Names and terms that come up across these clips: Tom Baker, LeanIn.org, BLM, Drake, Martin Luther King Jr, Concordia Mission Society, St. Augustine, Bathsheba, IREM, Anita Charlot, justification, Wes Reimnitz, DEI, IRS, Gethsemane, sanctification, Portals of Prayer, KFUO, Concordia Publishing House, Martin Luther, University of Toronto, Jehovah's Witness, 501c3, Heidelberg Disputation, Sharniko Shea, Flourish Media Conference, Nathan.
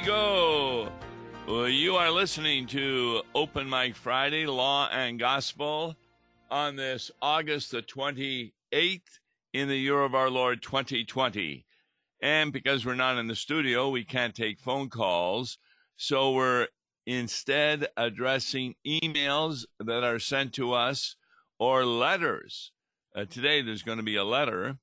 we go. Well, you are listening to Open Mic Friday, Law and Gospel, on this August the 28th in the year of our Lord 2020. And because we're not in the studio, we can't take phone calls. So we're instead addressing emails that are sent to us or letters. Today there's going to be a letter.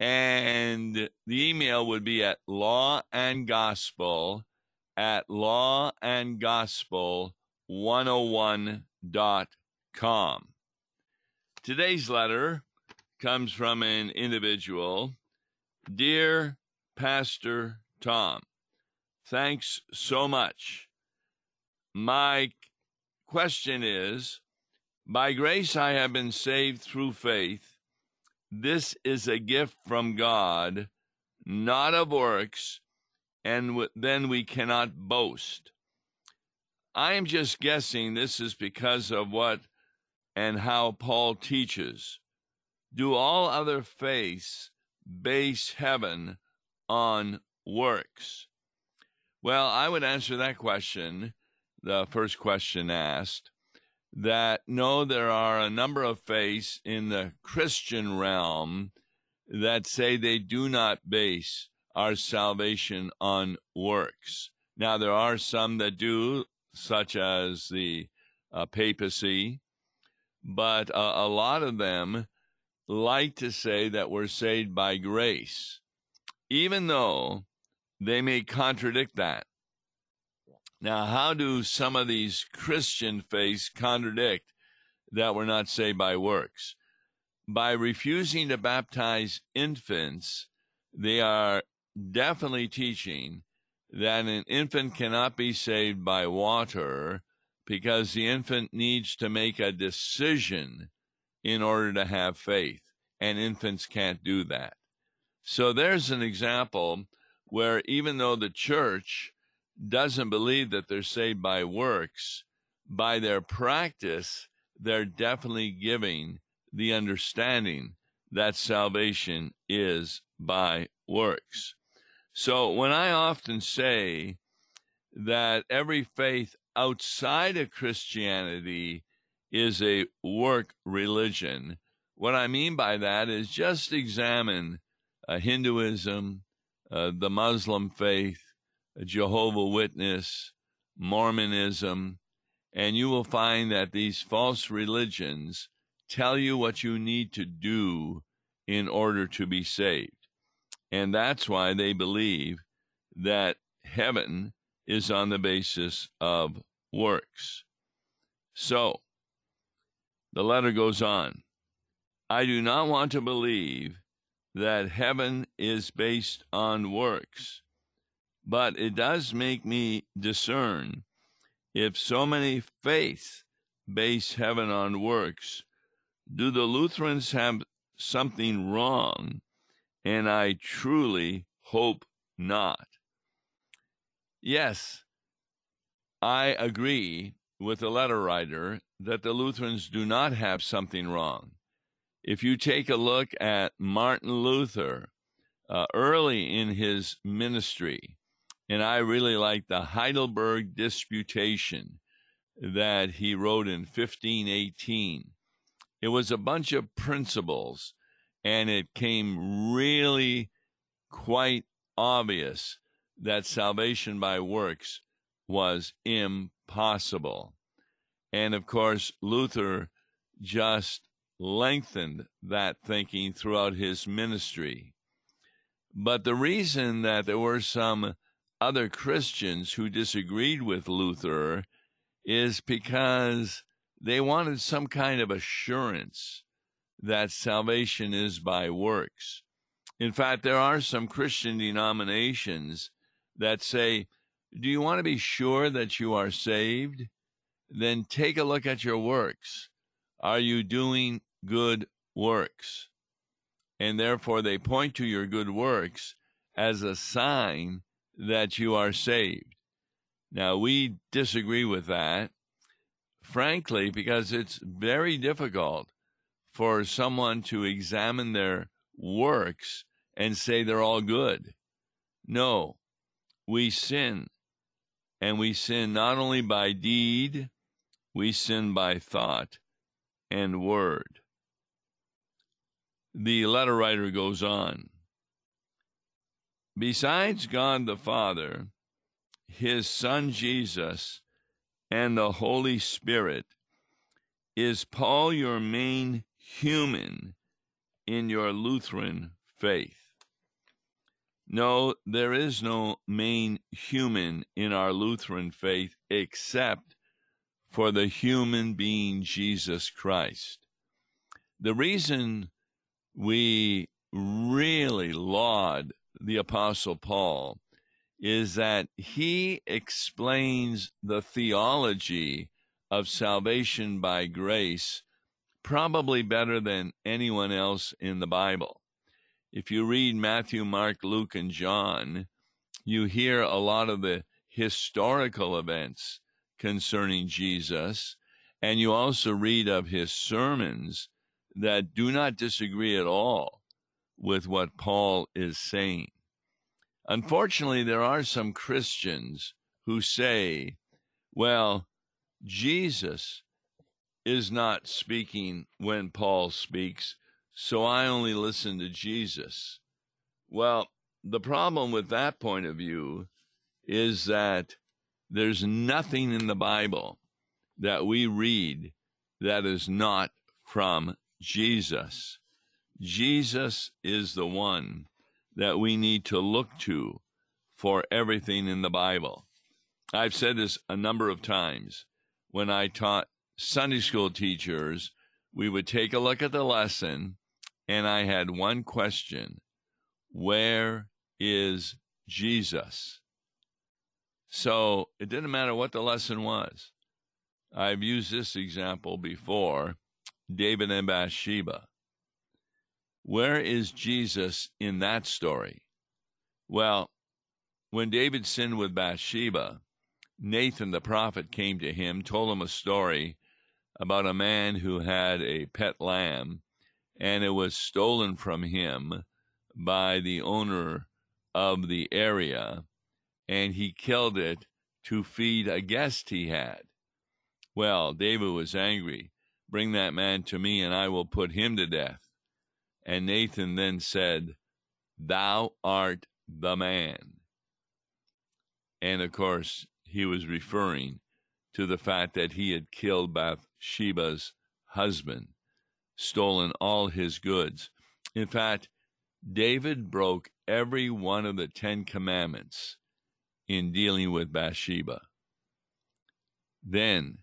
And the email would be at lawandgospel@lawandgospel101.com. Today's letter comes from an individual. Dear Pastor Tom, thanks so much. My question is, by grace I have been saved through faith. This is a gift from God, not of works, and then we cannot boast. I am just guessing this is because of what and how Paul teaches. Do all other faiths base heaven on works? Well, I would answer that question, the first question asked, that no, there are a number of faiths in the Christian realm that say they do not base our salvation on works. Now, there are some that do, such as the papacy, but a lot of them like to say that we're saved by grace, even though they may contradict that. Now, how do some of these Christian faiths contradict that we're not saved by works? By refusing to baptize infants, they are definitely teaching that an infant cannot be saved by water because the infant needs to make a decision in order to have faith, and infants can't do that. So there's an example where even though the church doesn't believe that they're saved by works, by their practice, they're definitely giving the understanding that salvation is by works. So when I often say that every faith outside of Christianity is a work religion, what I mean by that is just examine Hinduism, the Muslim faith, Jehovah's Witness, Mormonism, and you will find that these false religions tell you what you need to do in order to be saved. And that's why they believe that heaven is on the basis of works. So, the letter goes on. I do not want to believe that heaven is based on works, but it does make me discern if so many faiths base heaven on works. Do the Lutherans have something wrong? And I truly hope not. Yes, I agree with the letter writer that the Lutherans do not have something wrong. If you take a look at Martin Luther early in his ministry, and I really like the Heidelberg Disputation that he wrote in 1518. It was a bunch of principles, and it came really quite obvious that salvation by works was impossible. And, of course, Luther just lengthened that thinking throughout his ministry. But the reason that there were some other Christians who disagreed with Luther is because they wanted some kind of assurance that salvation is by works. In fact, there are some Christian denominations that say, do you want to be sure that you are saved? Then take a look at your works. Are you doing good works? And therefore, they point to your good works as a sign that you are saved. Now, we disagree with that, frankly, because it's very difficult for someone to examine their works and say they're all good. No, we sin And we sin not only by deed, we sin by thought and word. The letter writer goes on. Besides God the Father, his Son Jesus, and the Holy Spirit, is Paul your main human in your Lutheran faith? No, there is no main human in our Lutheran faith except for the human being Jesus Christ. The reason we really laud the Apostle Paul is that he explains the theology of salvation by grace probably better than anyone else in the Bible. If you read Matthew, Mark, Luke, and John, you hear a lot of the historical events concerning Jesus, and you also read of his sermons that do not disagree at all with what Paul is saying. Unfortunately, there are some Christians who say, well, Jesus is not speaking when Paul speaks, so I only listen to Jesus. Well, the problem with that point of view is that there's nothing in the Bible that we read that is not from Jesus. Jesus is the one that we need to look to for everything in the Bible. I've said this a number of times. When I taught Sunday school teachers, we would take a look at the lesson, and I had one question: where is Jesus? So it didn't matter what the lesson was. I've used this example before, David and Bathsheba. Where is Jesus in that story? Well, when David sinned with Bathsheba, Nathan the prophet came to him, told him a story about a man who had a pet lamb, and it was stolen from him by the owner of the area, and he killed it to feed a guest he had. Well, David was angry. Bring that man to me, and I will put him to death. And Nathan then said, thou art the man. And, of course, he was referring to the fact that he had killed Bathsheba's husband, stolen all his goods. In fact, David broke every one of the 10 Commandments in dealing with Bathsheba. Then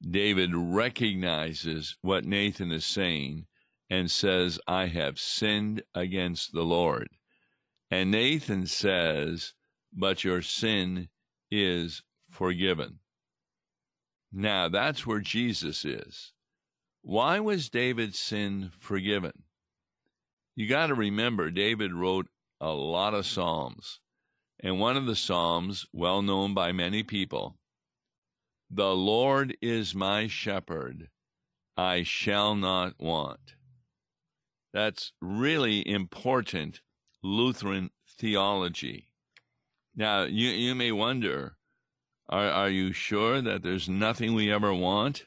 David recognizes what Nathan is saying and says, I have sinned against the Lord. And Nathan says, but your sin is forgiven. Now, that's where Jesus is. Why was David's sin forgiven? You got to remember, David wrote a lot of Psalms, and one of the Psalms, well known by many people, the Lord is my shepherd, I shall not want. That's really important Lutheran theology. Now, you may wonder, Are you sure that there's nothing we ever want?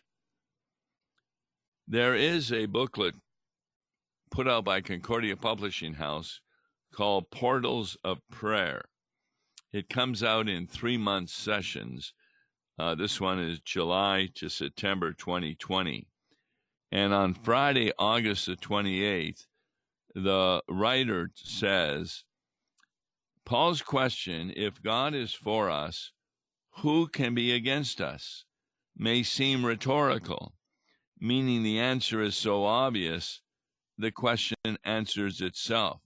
There is a booklet put out by Concordia Publishing House called Portals of Prayer. It comes out in 3-month sessions. This one is July to September 2020. And on Friday, August the 28th, the writer says, Paul's question, if God is for us, who can be against us, may seem rhetorical, meaning the answer is so obvious, the question answers itself.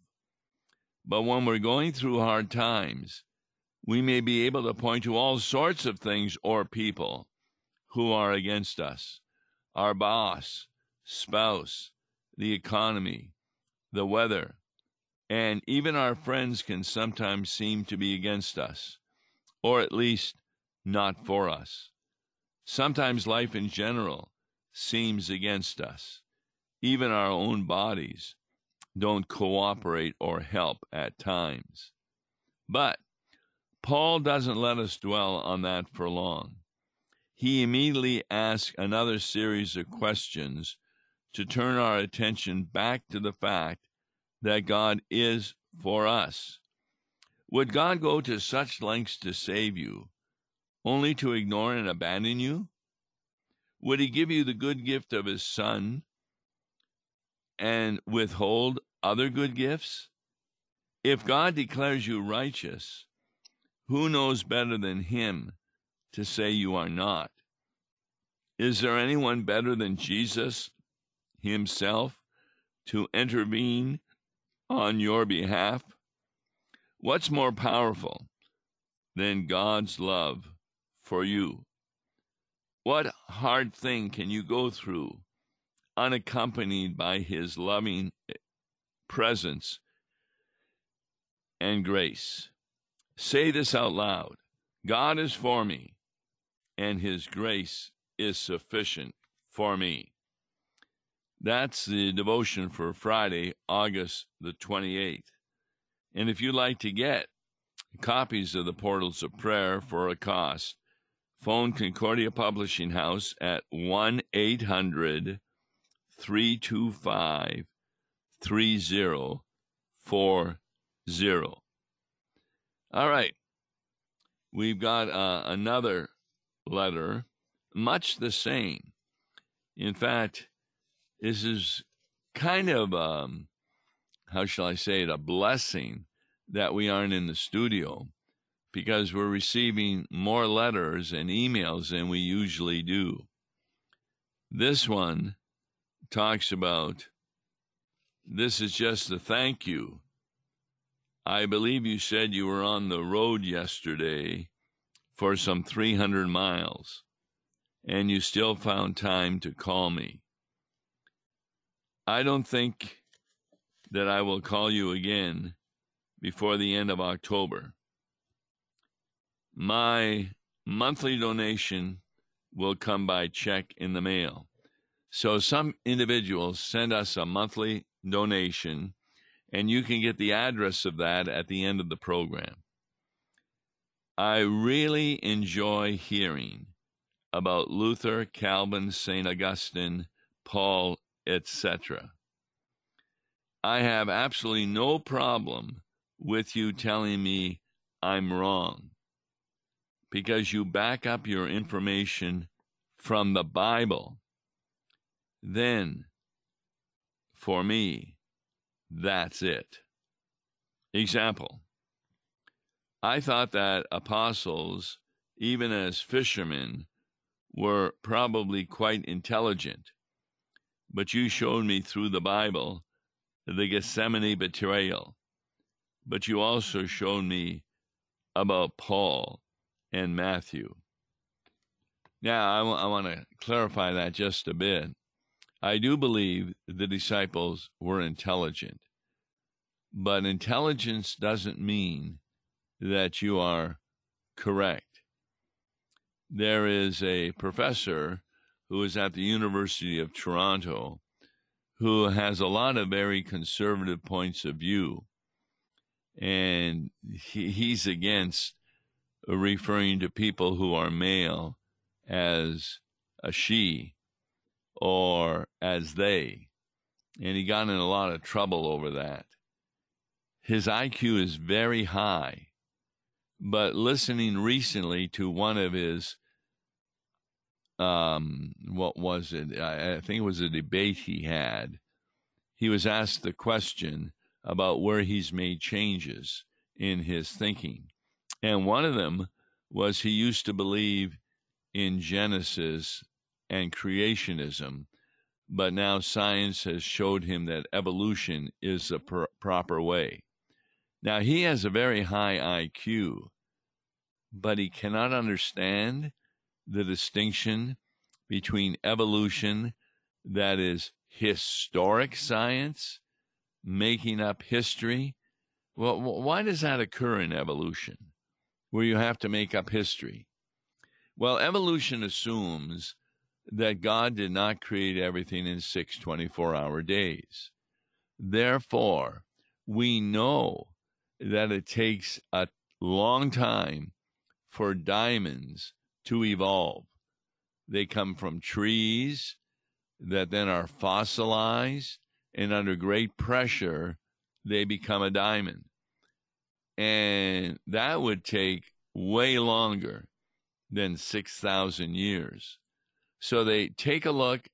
But when we're going through hard times, we may be able to point to all sorts of things or people who are against us: our boss, spouse, the economy, the weather, and even our friends can sometimes seem to be against us, or at least not for us. Sometimes life in general seems against us. Even our own bodies don't cooperate or help at times. But Paul doesn't let us dwell on that for long. He immediately asks another series of questions to turn our attention back to the fact that God is for us. Would God go to such lengths to save you, only to ignore and abandon you? Would he give you the good gift of his Son and withhold other good gifts? If God declares you righteous, who knows better than him to say you are not? Is there anyone better than Jesus himself to intervene on your behalf? What's more powerful than God's love for you? What hard thing can you go through unaccompanied by his loving presence and grace? Say this out loud. God is for me, and his grace is sufficient for me. That's the devotion for Friday, August the 28th. And if you'd like to get copies of the Portals of Prayer for a cost, phone Concordia Publishing House at 1-800-325-3040. All right, we've got another letter, much the same. In fact, this is kind of, how shall I say it, a blessing that we aren't in the studio, because we're receiving more letters and emails than we usually do. This one talks about, this is just a thank you. I believe you said you were on the road yesterday for some 300 miles, and you still found time to call me. I don't think that I will call you again before the end of October. My monthly donation will come by check in the mail. So some individuals send us a monthly donation, and you can get the address of that at the end of the program. I really enjoy hearing about Luther, Calvin, St. Augustine, Paul, etc. I have absolutely no problem with you telling me I'm wrong, because you back up your information from the Bible. Then, for me, that's it. Example, I thought that apostles, even as fishermen, were probably quite intelligent, but you showed me through the Bible the Gethsemane betrayal, but you also showed me about Paul and Matthew. Now, I want to clarify that just a bit. I do believe the disciples were intelligent, but intelligence doesn't mean that you are correct. There is a professor who is at the University of Toronto who has a lot of very conservative points of view, and he's against referring to people who are male as a she or as they, and he got in a lot of trouble over that. His IQ is very high, but listening recently to one of his, what was it? I think it was a debate he had. He was asked the question about where he's made changes in his thinking. And one of them was he used to believe in Genesis and creationism, but now science has showed him that evolution is the proper way. Now, he has a very high IQ, but he cannot understand the distinction between evolution, that is historic science, making up history. Well, why does that occur in evolution, where you have to make up history? Well, evolution assumes that God did not create everything in 6 24-hour days. Therefore, we know that it takes a long time for diamonds to evolve. They come from trees that then are fossilized, and under great pressure, they become a diamond. And that would take way longer than 6,000 years. So they take a look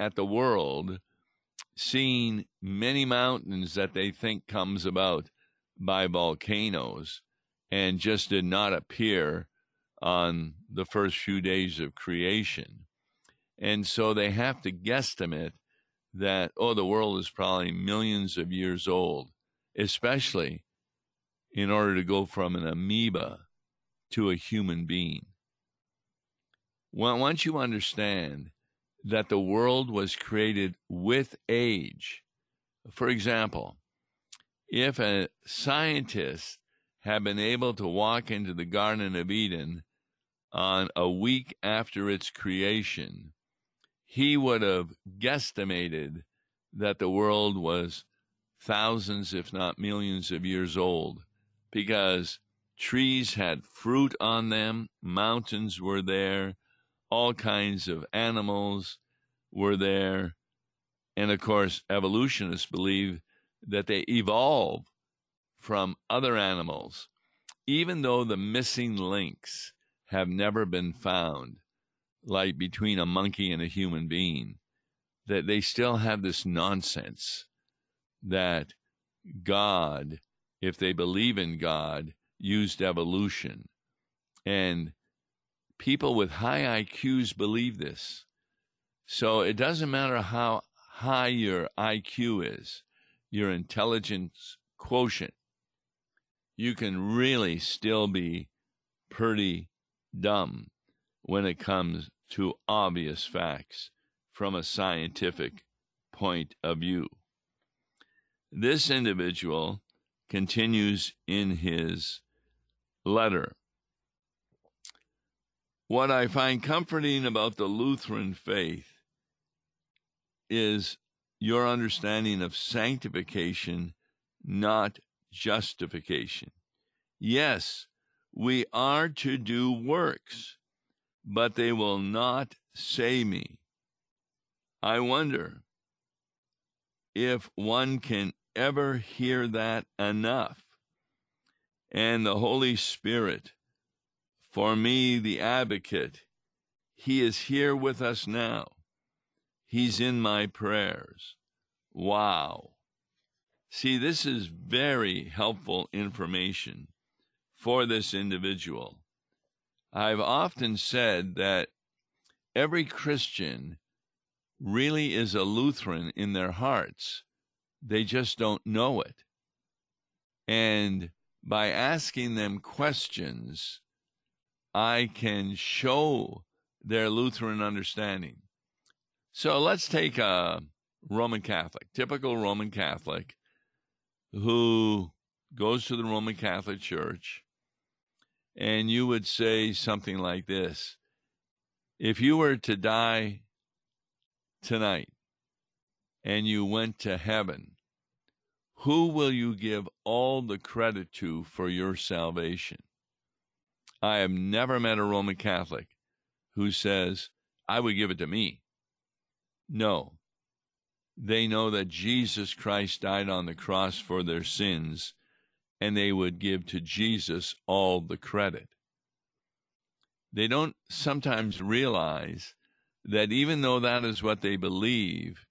at the world, seeing many mountains that they think comes about by volcanoes and just did not appear on the first few days of creation. And so they have to guesstimate that, oh, the world is probably millions of years old, especially in order to go from an amoeba to a human being. Well, once you understand that the world was created with age, for example, if a scientist had been able to walk into the Garden of Eden on a week after its creation, he would have guesstimated that the world was thousands, if not millions of years old, because trees had fruit on them, mountains were there, all kinds of animals were there. And of course, evolutionists believe that they evolve from other animals, even though the missing links have never been found, like between a monkey and a human being, that they still have this nonsense that God, if they believe in God, used evolution. And people with high IQs believe this. So it doesn't matter how high your IQ is, your intelligence quotient, you can really still be pretty dumb when it comes to obvious facts from a scientific point of view. This individual continues in his letter. What I find comforting about the Lutheran faith is your understanding of sanctification, not justification. Yes, we are to do works, but they will not save me. I wonder if one can ever hear that enough. And the Holy Spirit, for me, the advocate, he is here with us now. He's in my prayers. Wow. See, this is very helpful information for this individual. I've often said that every Christian really is a Lutheran in their hearts. They just don't know it. And by asking them questions, I can show their Lutheran understanding. So let's take a Roman Catholic, typical Roman Catholic, who goes to the Roman Catholic Church. And you would say something like this: if you were to die tonight and you went to heaven, who will you give all the credit to for your salvation? I have never met a Roman Catholic who says, I would give it to me. No, they know that Jesus Christ died on the cross for their sins, and they would give to Jesus all the credit. They don't sometimes realize that even though that is what they believe,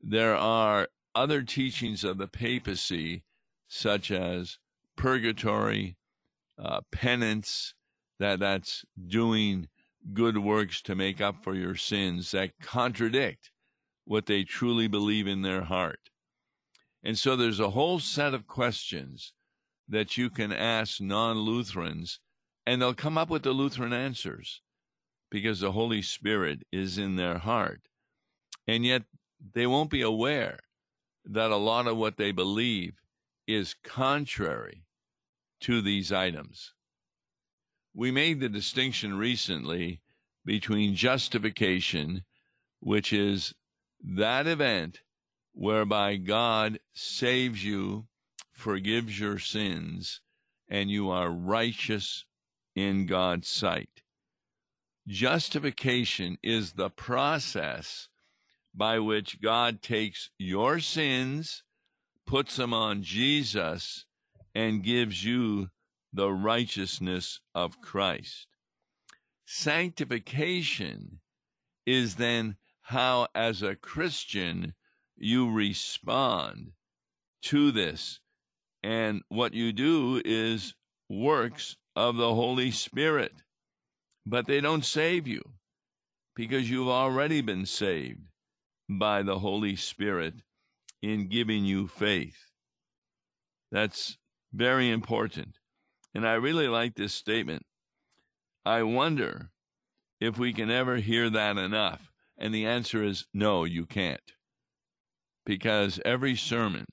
there are other teachings of the papacy, such as purgatory, penance, that's doing good works to make up for your sins, that contradict what they truly believe in their heart. And so there's a whole set of questions that you can ask non-Lutherans, and they'll come up with the Lutheran answers because the Holy Spirit is in their heart. And yet they won't be aware that a lot of what they believe is contrary to these items. We made the distinction recently between justification, which is that event whereby God saves you, forgives your sins, and you are righteous in God's sight. Justification is the process by which God takes your sins, puts them on Jesus, and gives you the righteousness of Christ. Sanctification is then how, as a Christian, you respond to this. And what you do is works of the Holy Spirit. But they don't save you, because you've already been saved by the Holy Spirit in giving you faith. That's very important. And I really like this statement. I wonder if we can ever hear that enough. And the answer is no, you can't. Because every sermon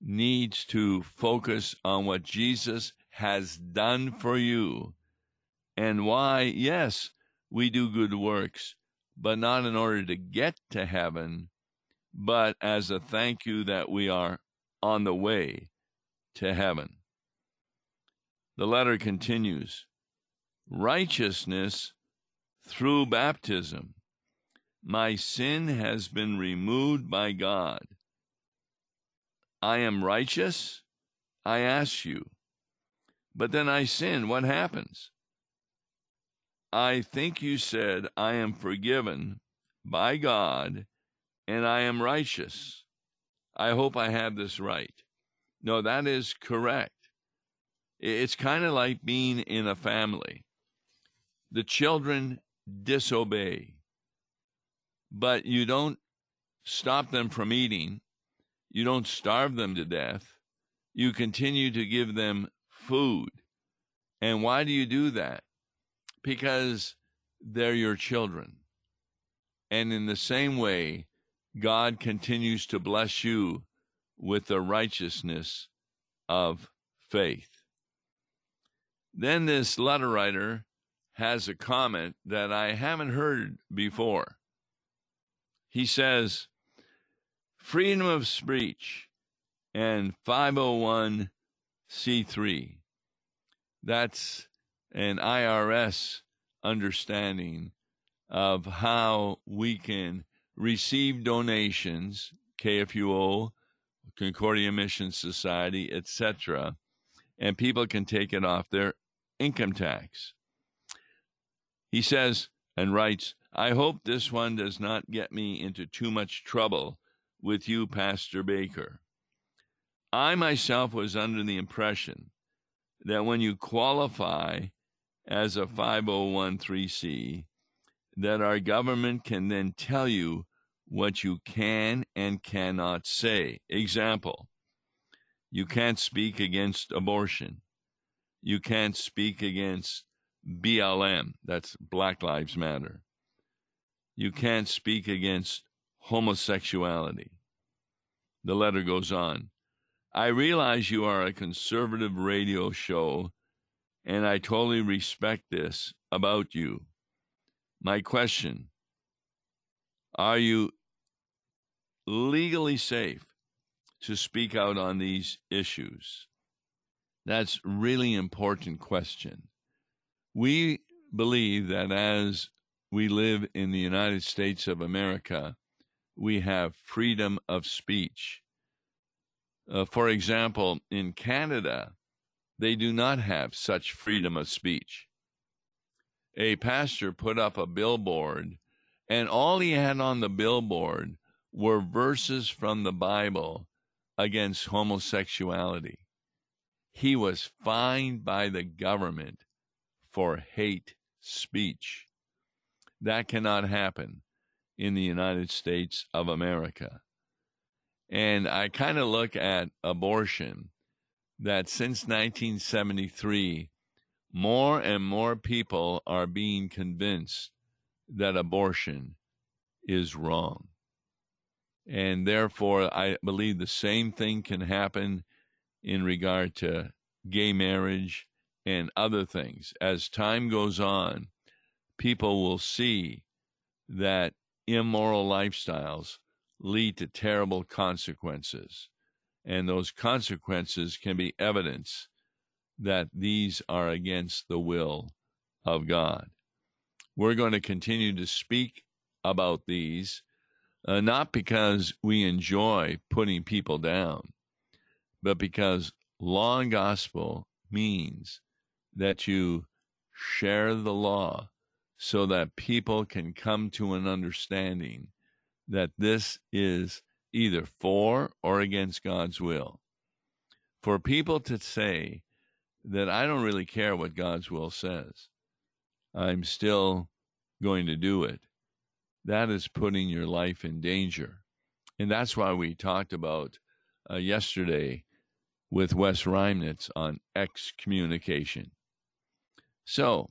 needs to focus on what Jesus has done for you and why, yes, we do good works, but not in order to get to heaven, but as a thank you that we are on the way to heaven. The letter continues, righteousness through baptism. My sin has been removed by God. I am righteous, I ask you. But then I sin. What happens? I think you said, I am forgiven by God, and I am righteous. I hope I have this right. No, that is correct. It's kind of like being in a family. The children disobey, but you don't stop them from eating. You don't starve them to death. You continue to give them food. And why do you do that? Because they're your children. And in the same way, God continues to bless you with the righteousness of faith. Then this letter writer has a comment that I haven't heard before. He says, freedom of speech and 501c3. That's an IRS understanding of how we can receive donations, KFUO, Concordia Mission Society, etc., and people can take it off their income tax. He says and writes, I hope this one does not get me into too much trouble with you, Pastor Baker. I myself was under the impression that when you qualify as a 501c3, that our government can then tell you what you can and cannot say. Example, you can't speak against abortion. You can't speak against BLM, that's Black Lives Matter. You can't speak against homosexuality. The letter goes on. I realize you are a conservative radio show, and I totally respect this about you. My question, are you legally safe to speak out on these issues? That's really important question. We believe that as we live in the United States of America, we have freedom of speech. For example, in Canada, they do not have such freedom of speech. A pastor put up a billboard, and all he had on the billboard were verses from the Bible against homosexuality. He was fined by the government for hate speech. That cannot happen in the United States of America. And I kind of look at abortion, that since 1973, more and more people are being convinced that abortion is wrong. And therefore, I believe the same thing can happen in regard to gay marriage and other things. As time goes on, people will see that immoral lifestyles lead to terrible consequences, and those consequences can be evidence that these are against the will of God. We're going to continue to speak about these, not because we enjoy putting people down, but because law and gospel means that you share the law so that people can come to an understanding that this is either for or against God's will. For people to say that I don't really care what God's will says, I'm still going to do it, that is putting your life in danger. And that's why we talked about yesterday with Wes Reimnitz on excommunication. So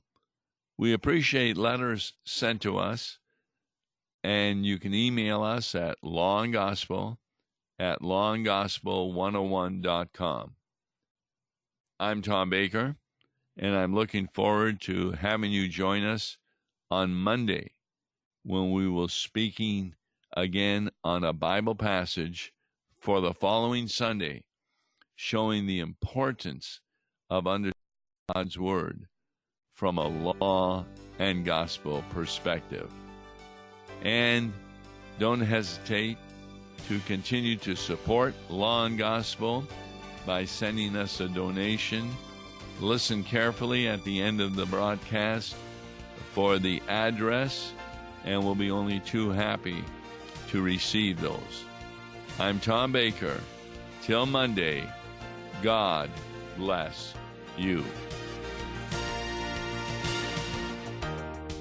we appreciate letters sent to us, and you can email us at lawandgospel@lawandgospel101.com. I'm Tom Baker, and I'm looking forward to having you join us on Monday when we will be speaking again on a Bible passage for the following Sunday, showing the importance of understanding God's Word from a law and gospel perspective. And don't hesitate to continue to support Law and Gospel by sending us a donation. Listen carefully at the end of the broadcast for the address, and we'll be only too happy to receive those. I'm Tom Baker. Till Monday, God bless you.